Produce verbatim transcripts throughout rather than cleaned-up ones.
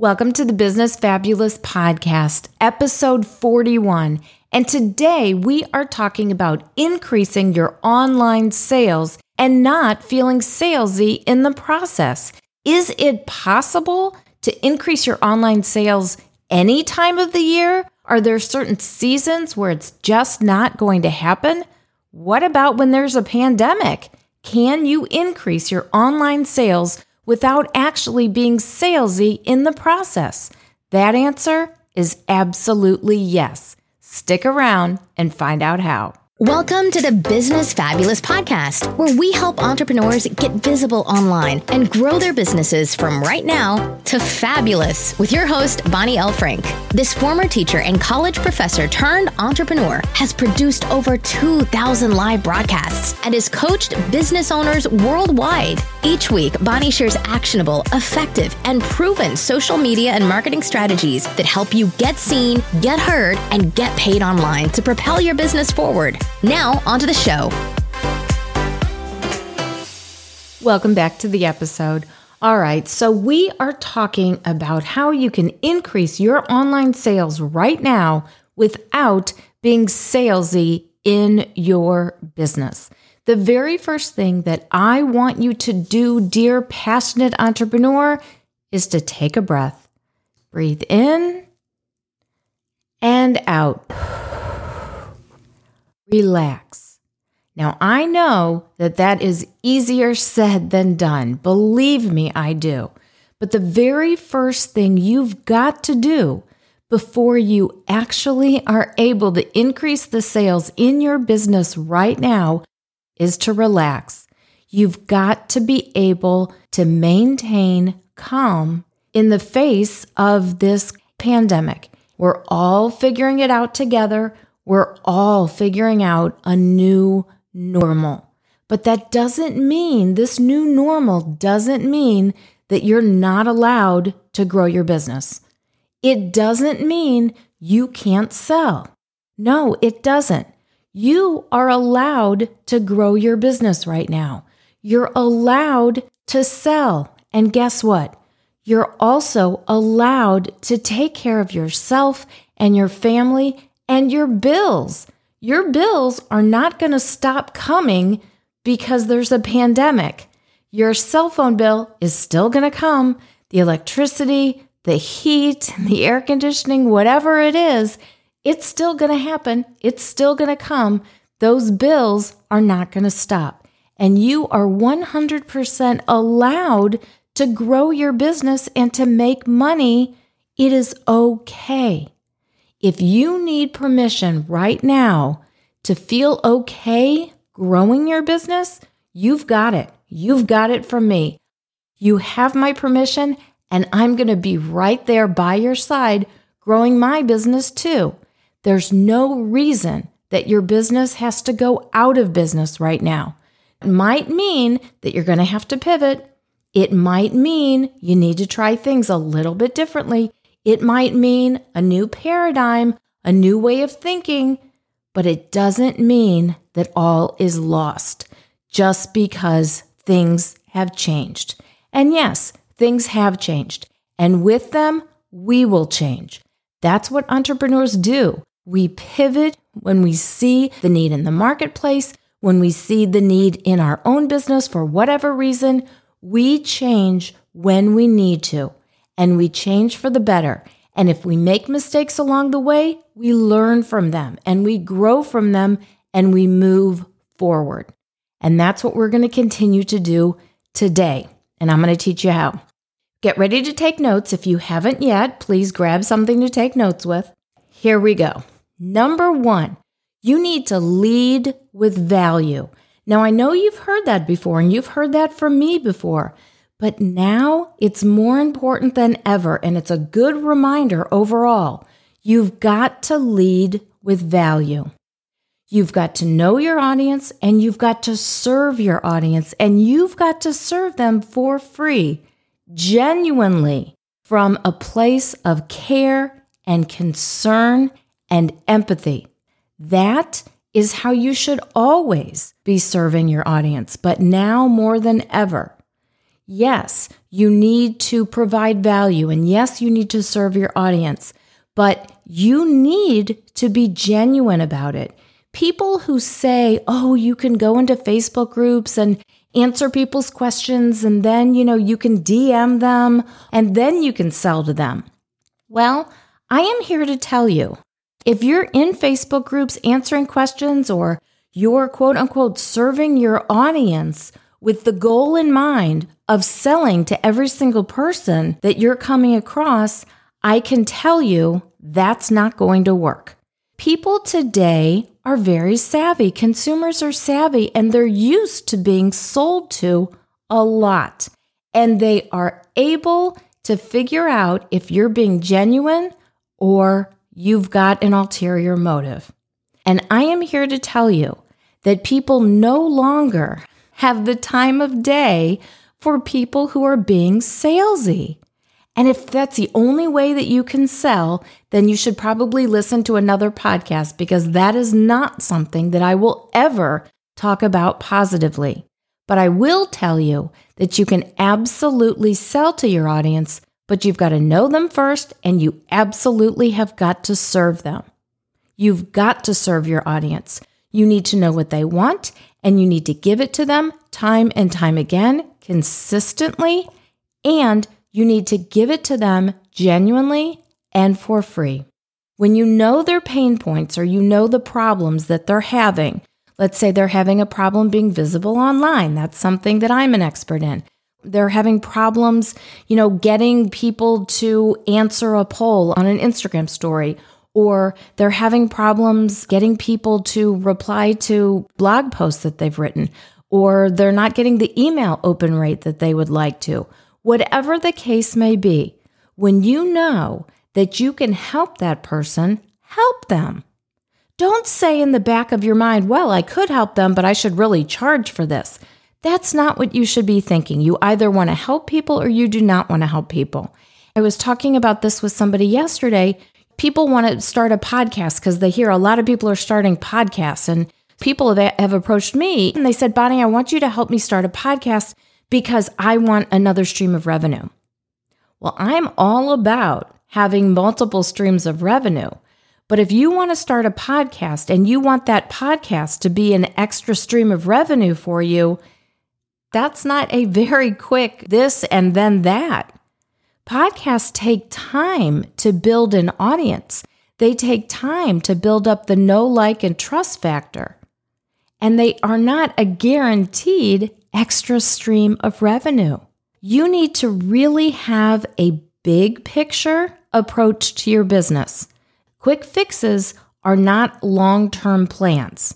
Welcome to the Business Fabulous Podcast, episode forty-one. And today we are talking about increasing your online sales and not feeling salesy in the process. Is it possible to increase your online sales any time of the year? Are there certain seasons where it's just not going to happen? What about when there's a pandemic? Can you increase your online sales without actually being salesy in the process? That answer is absolutely yes. Stick around and find out how. Welcome to the Business Fabulous Podcast, where we help entrepreneurs get visible online and grow their businesses from right now to fabulous with your host, Bonnie L. Frank. This former teacher and college professor turned entrepreneur has produced over two thousand live broadcasts and has coached business owners worldwide. Each week, Bonnie shares actionable, effective, and proven social media and marketing strategies that help you get seen, get heard, and get paid online to propel your business forward. Now, onto the show. Welcome back to the episode. All right, so we are talking about how you can increase your online sales right now without being salesy in your business. The very first thing that I want you to do, dear passionate entrepreneur, is to take a breath. Breathe in and out. Relax. Now, I know that that is easier said than done. Believe me, I do. But the very first thing you've got to do before you actually are able to increase the sales in your business right now is to relax. You've got to be able to maintain calm in the face of this pandemic. We're all figuring it out together. We're all figuring out a new normal. But that doesn't mean, this new normal doesn't mean that you're not allowed to grow your business. It doesn't mean you can't sell. No, it doesn't. You are allowed to grow your business right now. You're allowed to sell. And guess what? You're also allowed to take care of yourself and your family and your bills. Your bills are not going to stop coming because there's a pandemic. Your cell phone bill is still going to come. The electricity, the heat, the air conditioning, whatever it is, it's still going to happen. It's still going to come. Those bills are not going to stop. And you are one hundred percent allowed to grow your business and to make money. It is okay. If you need permission right now to feel okay growing your business, you've got it. You've got it from me. You have my permission, and I'm going to be right there by your side growing my business too. There's no reason that your business has to go out of business right now. It might mean that you're going to have to pivot. It might mean you need to try things a little bit differently. It might mean a new paradigm, a new way of thinking, but it doesn't mean that all is lost just because things have changed. And yes, things have changed. And with them, we will change. That's what entrepreneurs do. We pivot when we see the need in the marketplace, when we see the need in our own business for whatever reason. We change when we need to, and we change for the better. And if we make mistakes along the way, we learn from them, and we grow from them, and we move forward. And that's what we're going to continue to do today, and I'm going to teach you how. Get ready to take notes. If you haven't yet, please grab something to take notes with. Here we go. Number one, you need to lead with value. Now, I know you've heard that before, and you've heard that from me before, but now it's more important than ever, and it's a good reminder overall. You've got to lead with value. You've got to know your audience, and you've got to serve your audience, and you've got to serve them for free. Genuinely, from a place of care and concern and empathy. That is how you should always be serving your audience, but now more than ever. yes, you need to provide value, and yes, you need to serve your audience, but you need to be genuine about it. People who say, oh, you can go into Facebook groups and answer people's questions, and then, you know, you can D M them, and then you can sell to them. Well, I am here to tell you, if you're in Facebook groups answering questions or you're quote unquote serving your audience with the goal in mind of selling to every single person that you're coming across, I can tell you that's not going to work. People today are very savvy. Consumers are savvy, and they're used to being sold to a lot. And they are able to figure out if you're being genuine or you've got an ulterior motive. And I am here to tell you that people no longer have the time of day for people who are being salesy. And if that's the only way that you can sell, then you should probably listen to another podcast, because that is not something that I will ever talk about positively. But I will tell you that you can absolutely sell to your audience, but you've got to know them first, and you absolutely have got to serve them. You've got to serve your audience. You need to know what they want, and you need to give it to them time and time again, consistently, and you need to give it to them genuinely and for free. When you know their pain points, or you know the problems that they're having, let's say they're having a problem being visible online. That's something that I'm an expert in. They're having problems, you know, getting people to answer a poll on an Instagram story, or they're having problems getting people to reply to blog posts that they've written, or they're not getting the email open rate that they would like to. Whatever the case may be, when you know that you can help that person, help them. Don't say in the back of your mind, well, I could help them, but I should really charge for this. That's not what you should be thinking. You either want to help people or you do not want to help people. I was talking about this with somebody yesterday. People want to start a podcast because they hear a lot of people are starting podcasts, and people have, have approached me and they said, Bonnie, I want you to help me start a podcast because I want another stream of revenue. Well, I'm all about having multiple streams of revenue, but if you want to start a podcast and you want that podcast to be an extra stream of revenue for you, that's not a very quick this and then that. Podcasts take time to build an audience. They take time to build up the know, like, and trust factor. And they are not a guaranteed extra stream of revenue. You need to really have a big picture approach to your business. Quick fixes are not long-term plans.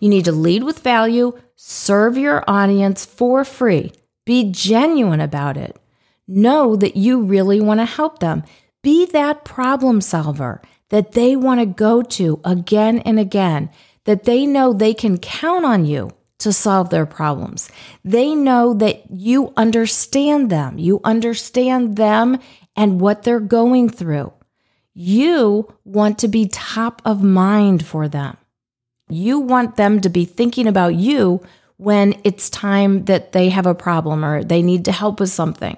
You need to lead with value, serve your audience for free, be genuine about it. Know that you really want to help them. Be that problem solver that they want to go to again and again, that they know they can count on you to solve their problems. They know that you understand them. You understand them and what they're going through. You want to be top of mind for them. You want them to be thinking about you when it's time that they have a problem or they need to help with something.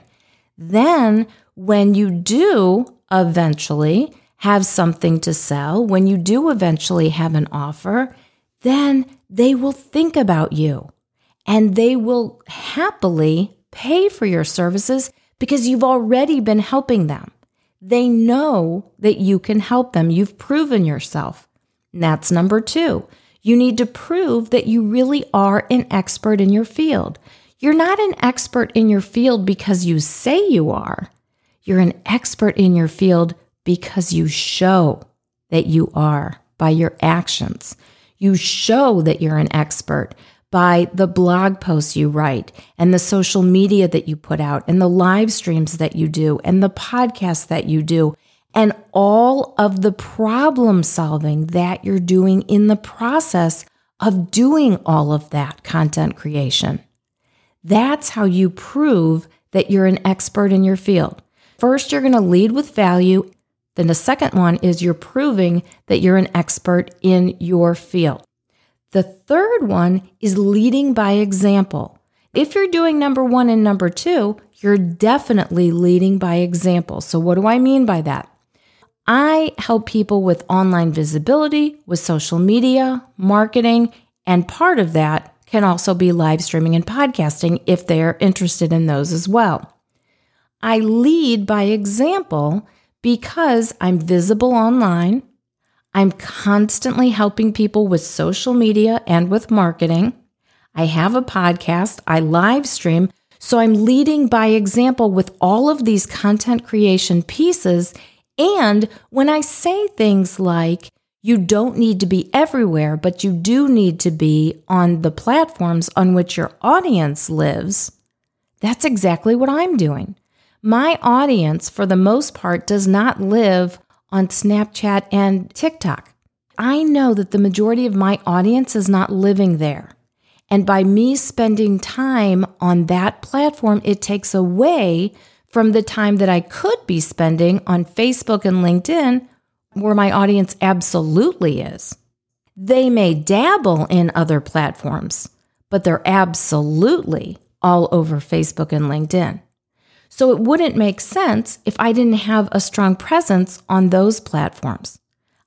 Then when you do eventually have something to sell, when you do eventually have an offer, then they will think about you and they will happily pay for your services because you've already been helping them. They know that you can help them. You've proven yourself. And that's number two. You need to prove that you really are an expert in your field. You're not an expert in your field because you say you are. You're an expert in your field because you show that you are by your actions. You show that you're an expert by the blog posts you write and the social media that you put out and the live streams that you do and the podcasts that you do and all of the problem solving that you're doing in the process of doing all of that content creation. That's how you prove that you're an expert in your field. First, you're going to lead with value. Then the second one is you're proving that you're an expert in your field. The third one is leading by example. If you're doing number one and number two, you're definitely leading by example. So what do I mean by that? I help people with online visibility, with social media, marketing, and part of that can also be live streaming and podcasting if they are interested in those as well. I lead by example because I'm visible online. I'm constantly helping people with social media and with marketing. I have a podcast. I live stream. So I'm leading by example with all of these content creation pieces. And when I say things like, you don't need to be everywhere, but you do need to be on the platforms on which your audience lives, that's exactly what I'm doing. My audience, for the most part, does not live on Snapchat and TikTok. I know that the majority of my audience is not living there. And by me spending time on that platform, it takes away from the time that I could be spending on Facebook and LinkedIn, where my audience absolutely is. They may dabble in other platforms, but they're absolutely all over Facebook and LinkedIn. So it wouldn't make sense if I didn't have a strong presence on those platforms.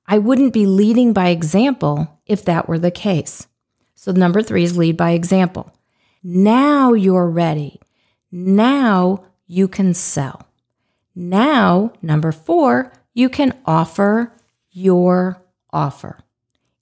I wouldn't be leading by example if that were the case. So number three is lead by example. Now you're ready. Now you can sell. Now, number four, you can offer your offer.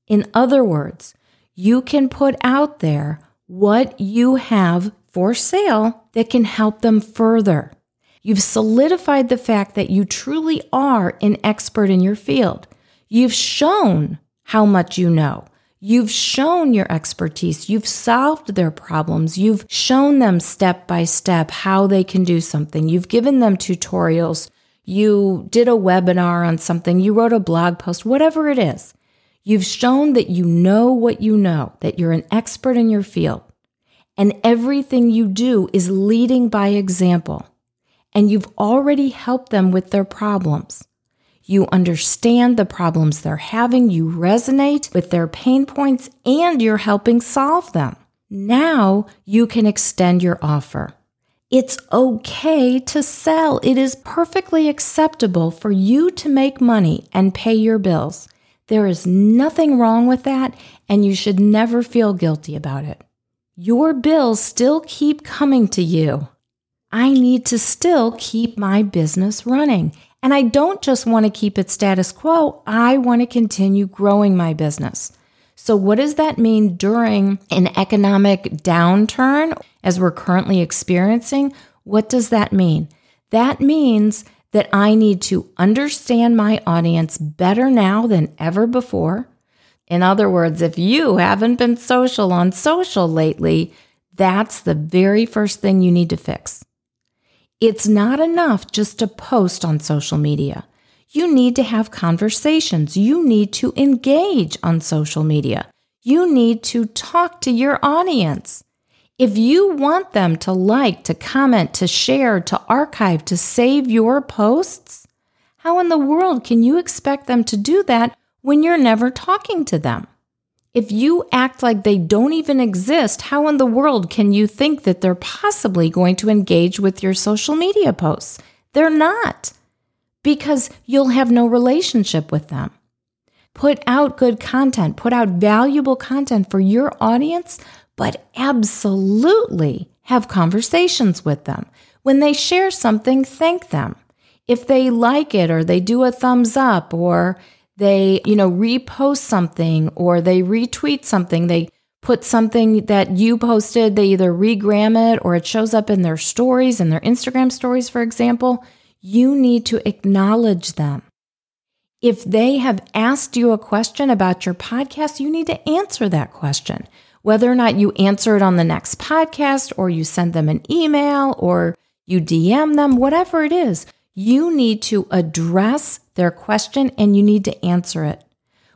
In other words, you can put out there what you have for sale that can help them further. You've solidified the fact that you truly are an expert in your field. You've shown how much you know. You've shown your expertise. You've solved their problems. You've shown them step by step how they can do something. You've given them tutorials. You did a webinar on something. You wrote a blog post, whatever it is. You've shown that you know what you know, that you're an expert in your field. And everything you do is leading by example. And you've already helped them with their problems. You understand the problems they're having, you resonate with their pain points, and you're helping solve them. Now you can extend your offer. It's okay to sell. It is perfectly acceptable for you to make money and pay your bills. There is nothing wrong with that, and you should never feel guilty about it. Your bills still keep coming to you. I need to still keep my business running. And I don't just want to keep it status quo. I want to continue growing my business. So what does that mean during an economic downturn as we're currently experiencing? What does that mean? That means that I need to understand my audience better now than ever before. In other words, if you haven't been social on social lately, that's the very first thing you need to fix. It's not enough just to post on social media. You need to have conversations. You need to engage on social media. You need to talk to your audience. If you want them to like, to comment, to share, to archive, to save your posts, how in the world can you expect them to do that when you're never talking to them? If you act like they don't even exist, how in the world can you think that they're possibly going to engage with your social media posts? They're not, because you'll have no relationship with them. Put out good content, put out valuable content for your audience, but absolutely have conversations with them. When they share something, thank them. If they like it or they do a thumbs up or they, you know, repost something or they retweet something. They put something that you posted. They either regram it or it shows up in their stories, in their Instagram stories, for example. You need to acknowledge them. If they have asked you a question about your podcast, you need to answer that question. Whether or not you answer it on the next podcast or you send them an email or you D M them, whatever it is, you need to address their question and you need to answer it.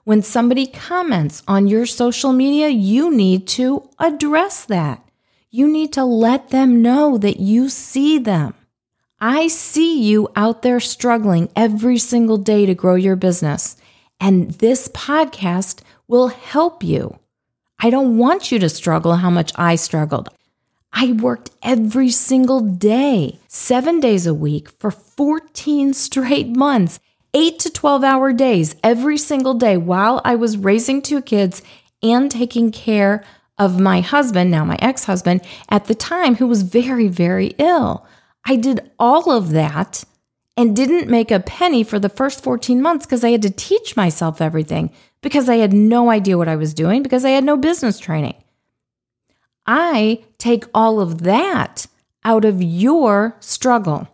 When somebody comments on your social media, you need to address that. You need to let them know that you see them. I see you out there struggling every single day to grow your business, and this podcast will help you. I don't want you to struggle how much I struggled. I worked every single day, seven days a week for fourteen straight months, eight to twelve hour days every single day while I was raising two kids and taking care of my husband, now my ex-husband, at the time, who was very, very ill. I did all of that and didn't make a penny for the first fourteen months because I had to teach myself everything because I had no idea what I was doing because I had no business training. I take all of that out of your struggle.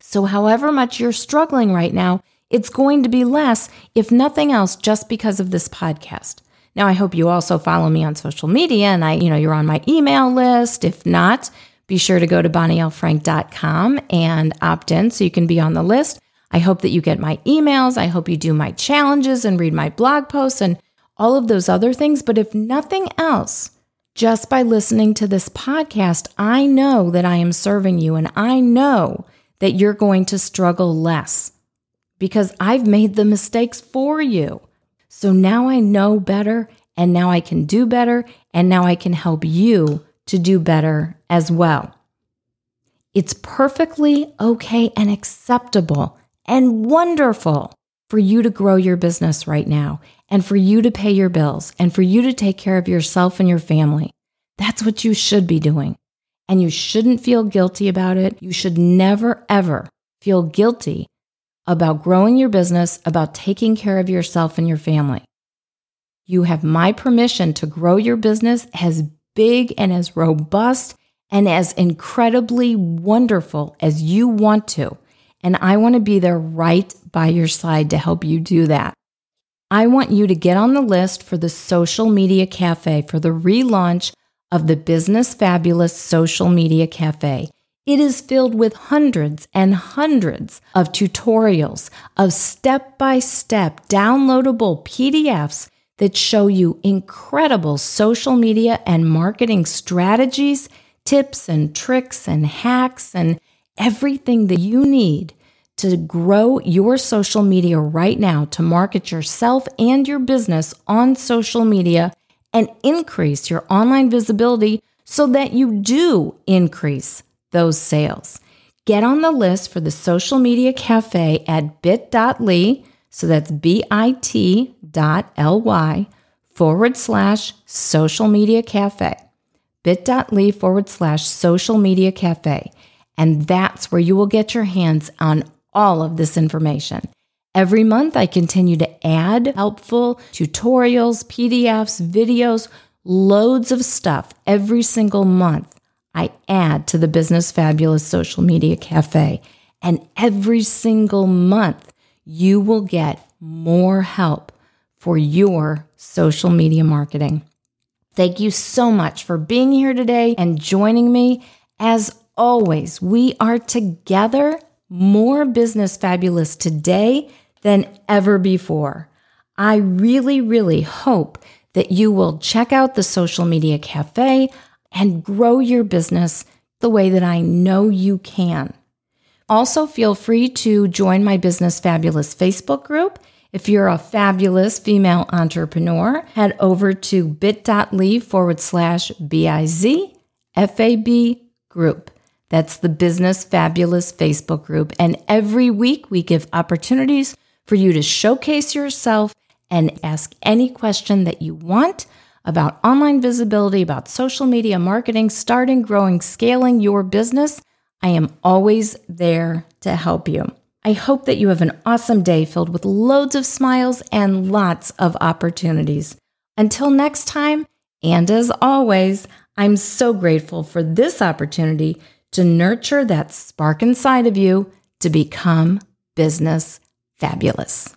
So however much you're struggling right now, it's going to be less, if nothing else, just because of this podcast. Now, I hope you also follow me on social media and I, you know, you're on my email list. If not, be sure to go to bonnie l frank dot com and opt in so you can be on the list. I hope that you get my emails. I hope you do my challenges and read my blog posts and all of those other things. But if nothing else, just by listening to this podcast, I know that I am serving you and I know that you're going to struggle less because I've made the mistakes for you. So now I know better, and now I can do better, and now I can help you to do better as well. It's perfectly okay and acceptable and wonderful for you to grow your business right now and for you to pay your bills and for you to take care of yourself and your family. That's what you should be doing. And you shouldn't feel guilty about it. You should never, ever feel guilty about growing your business, about taking care of yourself and your family. You have my permission to grow your business as big and as robust and as incredibly wonderful as you want to. And I want to be there right by your side to help you do that. I want you to get on the list for the Social Media Cafe, for the relaunch of the Business Fabulous Social Media Cafe. It is filled with hundreds and hundreds of tutorials, of step-by-step downloadable P D Fs that show you incredible social media and marketing strategies, tips and tricks and hacks and everything that you need to grow your social media right now, to market yourself and your business on social media and increase your online visibility so that you do increase those sales. Get on the list for the Social Media Cafe at bit dot l y, so that's B I T dot L-Y forward slash Social Media Cafe, bit.ly forward slash Social Media Cafe. And that's where you will get your hands on all of this information. Every month, I continue to add helpful tutorials, P D Fs, videos, loads of stuff every single month. I add to the Business Fabulous Social Media Cafe. And every single month, you will get more help for your social media marketing. Thank you so much for being here today and joining me. As always, we are together, more Business Fabulous today than ever before. I really, really hope that you will check out the Social Media Cafe and grow your business the way that I know you can. Also, feel free to join my Business Fabulous Facebook group. If you're a fabulous female entrepreneur, head over to bit.ly forward slash B I Z F A B group. That's the Business Fabulous Facebook group. And every week we give opportunities for you to showcase yourself and ask any question that you want about online visibility, about social media marketing, starting, growing, scaling your business. I am always there to help you. I hope that you have an awesome day filled with loads of smiles and lots of opportunities. Until next time, and as always, I'm so grateful for this opportunity to nurture that spark inside of you to become Business Fabulous.